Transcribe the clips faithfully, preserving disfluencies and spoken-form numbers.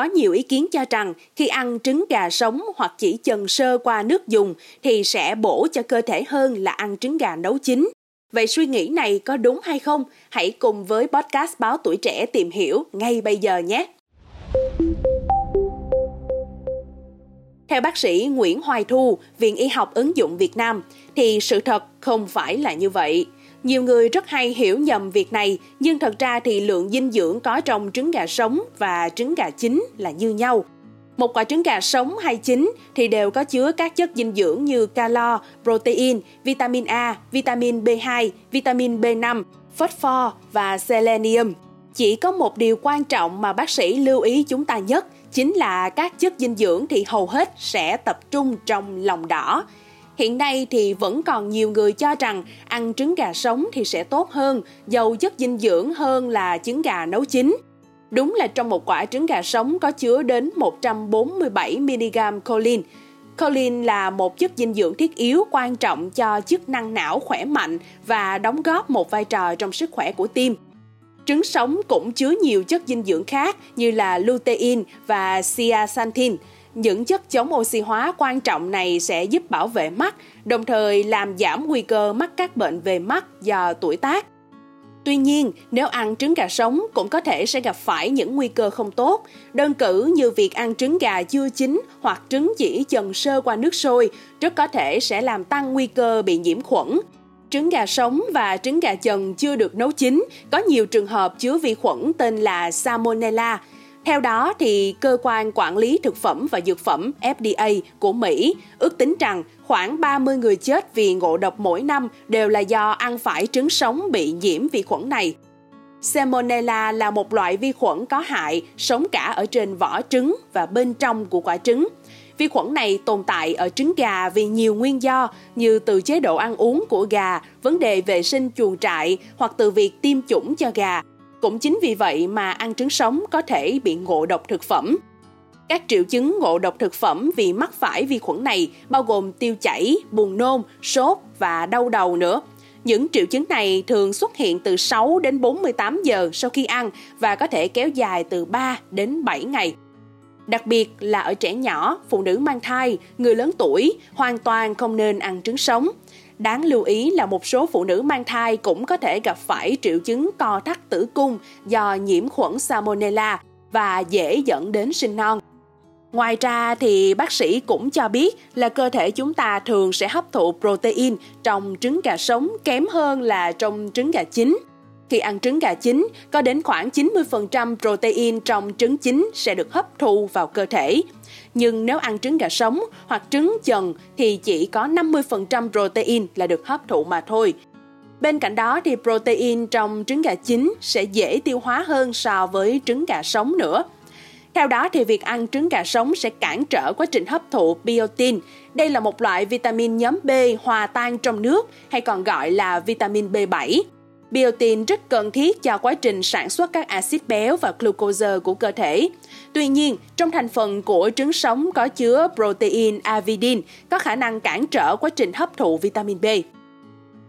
Có nhiều ý kiến cho rằng khi ăn trứng gà sống hoặc chỉ chần sơ qua nước dùng thì sẽ bổ cho cơ thể hơn là ăn trứng gà nấu chín. Vậy suy nghĩ này có đúng hay không? Hãy cùng với podcast Báo Tuổi Trẻ tìm hiểu ngay bây giờ nhé! Theo bác sĩ Nguyễn Hoài Thu, Viện Y học ứng dụng Việt Nam, thì sự thật không phải là như vậy. Nhiều người rất hay hiểu nhầm việc này, nhưng thật ra thì lượng dinh dưỡng có trong trứng gà sống và trứng gà chín là như nhau. Một quả trứng gà sống hay chín thì đều có chứa các chất dinh dưỡng như calo, protein, vitamin A, vitamin B hai, vitamin B năm, phosphor và selenium. Chỉ có một điều quan trọng mà bác sĩ lưu ý chúng ta nhất chính là các chất dinh dưỡng thì hầu hết sẽ tập trung trong lòng đỏ. Hiện nay thì vẫn còn nhiều người cho rằng ăn trứng gà sống thì sẽ tốt hơn, giàu chất dinh dưỡng hơn là trứng gà nấu chín. Đúng là trong một quả trứng gà sống có chứa đến một trăm bốn mươi bảy mi-li-gam choline. Choline là một chất dinh dưỡng thiết yếu quan trọng cho chức năng não khỏe mạnh và đóng góp một vai trò trong sức khỏe của tim. Trứng sống cũng chứa nhiều chất dinh dưỡng khác như là lutein và zeaxanthin. Những chất chống oxy hóa quan trọng này sẽ giúp bảo vệ mắt, đồng thời làm giảm nguy cơ mắc các bệnh về mắt do tuổi tác. Tuy nhiên, nếu ăn trứng gà sống cũng có thể sẽ gặp phải những nguy cơ không tốt, đơn cử như việc ăn trứng gà chưa chín hoặc trứng chỉ chần sơ qua nước sôi, rất có thể sẽ làm tăng nguy cơ bị nhiễm khuẩn. Trứng gà sống và trứng gà chần chưa được nấu chín có nhiều trường hợp chứa vi khuẩn tên là Salmonella. Theo đó, thì Cơ quan Quản lý Thực phẩm và Dược phẩm F D A của Mỹ ước tính rằng khoảng ba mươi người chết vì ngộ độc mỗi năm đều là do ăn phải trứng sống bị nhiễm vi khuẩn này. Salmonella là một loại vi khuẩn có hại, sống cả ở trên vỏ trứng và bên trong của quả trứng. Vi khuẩn này tồn tại ở trứng gà vì nhiều nguyên do như từ chế độ ăn uống của gà, vấn đề vệ sinh chuồng trại hoặc từ việc tiêm chủng cho gà. Cũng chính vì vậy mà ăn trứng sống có thể bị ngộ độc thực phẩm. Các triệu chứng ngộ độc thực phẩm vì mắc phải vi khuẩn này bao gồm tiêu chảy, buồn nôn, sốt và đau đầu nữa. Những triệu chứng này thường xuất hiện từ sáu đến bốn mươi tám giờ sau khi ăn và có thể kéo dài từ ba đến bảy ngày. Đặc biệt là ở trẻ nhỏ, phụ nữ mang thai, người lớn tuổi, hoàn toàn không nên ăn trứng sống. Đáng lưu ý là một số phụ nữ mang thai cũng có thể gặp phải triệu chứng co thắt tử cung do nhiễm khuẩn Salmonella và dễ dẫn đến sinh non. Ngoài ra thì bác sĩ cũng cho biết là cơ thể chúng ta thường sẽ hấp thụ protein trong trứng gà sống kém hơn là trong trứng gà chín. Khi ăn trứng gà chín, có đến khoảng chín mươi phần trăm protein trong trứng chín sẽ được hấp thu vào cơ thể. Nhưng nếu ăn trứng gà sống hoặc trứng chần thì chỉ có năm mươi phần trăm protein là được hấp thụ mà thôi. Bên cạnh đó thì protein trong trứng gà chín sẽ dễ tiêu hóa hơn so với trứng gà sống nữa. Theo đó thì việc ăn trứng gà sống sẽ cản trở quá trình hấp thụ biotin. Đây là một loại vitamin nhóm B hòa tan trong nước hay còn gọi là vitamin B bảy. Biotin rất cần thiết cho quá trình sản xuất các axit béo và glucose của cơ thể. Tuy nhiên, trong thành phần của trứng sống có chứa protein Avidin có khả năng cản trở quá trình hấp thụ vitamin B.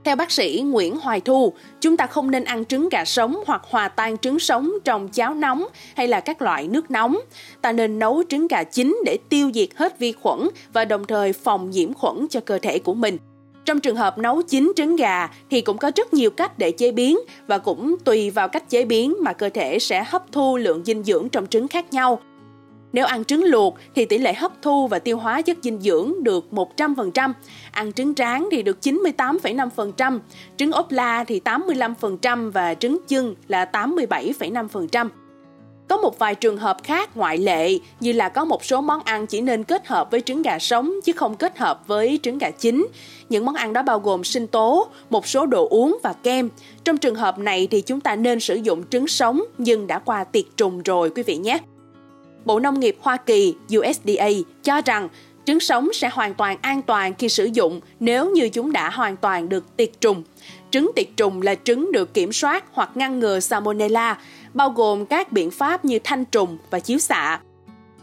Theo bác sĩ Nguyễn Hoài Thu, chúng ta không nên ăn trứng gà sống hoặc hòa tan trứng sống trong cháo nóng hay là các loại nước nóng. Ta nên nấu trứng gà chín để tiêu diệt hết vi khuẩn và đồng thời phòng nhiễm khuẩn cho cơ thể của mình. Trong trường hợp nấu chín trứng gà thì cũng có rất nhiều cách để chế biến và cũng tùy vào cách chế biến mà cơ thể sẽ hấp thu lượng dinh dưỡng trong trứng khác nhau. Nếu ăn trứng luộc thì tỷ lệ hấp thu và tiêu hóa chất dinh dưỡng được một trăm phần trăm, ăn trứng rán thì được chín mươi tám phẩy năm phần trăm, trứng ốp la thì tám mươi lăm phần trăm và trứng chưng là tám mươi bảy phẩy năm phần trăm. Có một vài trường hợp khác ngoại lệ như là có một số món ăn chỉ nên kết hợp với trứng gà sống chứ không kết hợp với trứng gà chín. Những món ăn đó bao gồm sinh tố, một số đồ uống và kem. Trong trường hợp này thì chúng ta nên sử dụng trứng sống nhưng đã qua tiệt trùng rồi quý vị nhé. Bộ Nông nghiệp Hoa Kỳ U S D A cho rằng trứng sống sẽ hoàn toàn an toàn khi sử dụng nếu như chúng đã hoàn toàn được tiệt trùng. Trứng tiệt trùng là trứng được kiểm soát hoặc ngăn ngừa Salmonella, bao gồm các biện pháp như thanh trùng và chiếu xạ.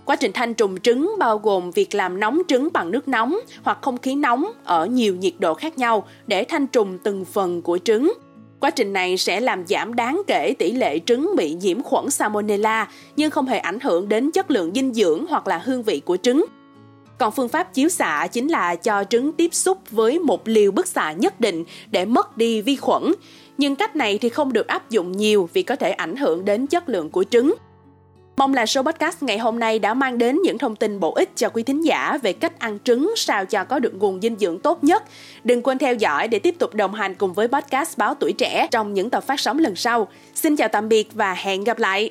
Quá trình thanh trùng trứng bao gồm việc làm nóng trứng bằng nước nóng hoặc không khí nóng ở nhiều nhiệt độ khác nhau để thanh trùng từng phần của trứng. Quá trình này sẽ làm giảm đáng kể tỷ lệ trứng bị nhiễm khuẩn Salmonella nhưng không hề ảnh hưởng đến chất lượng dinh dưỡng hoặc là hương vị của trứng. Còn phương pháp chiếu xạ chính là cho trứng tiếp xúc với một liều bức xạ nhất định để mất đi vi khuẩn. Nhưng cách này thì không được áp dụng nhiều vì có thể ảnh hưởng đến chất lượng của trứng. Mong là số podcast ngày hôm nay đã mang đến những thông tin bổ ích cho quý thính giả về cách ăn trứng sao cho có được nguồn dinh dưỡng tốt nhất. Đừng quên theo dõi để tiếp tục đồng hành cùng với podcast Báo Tuổi Trẻ trong những tập phát sóng lần sau. Xin chào tạm biệt và hẹn gặp lại!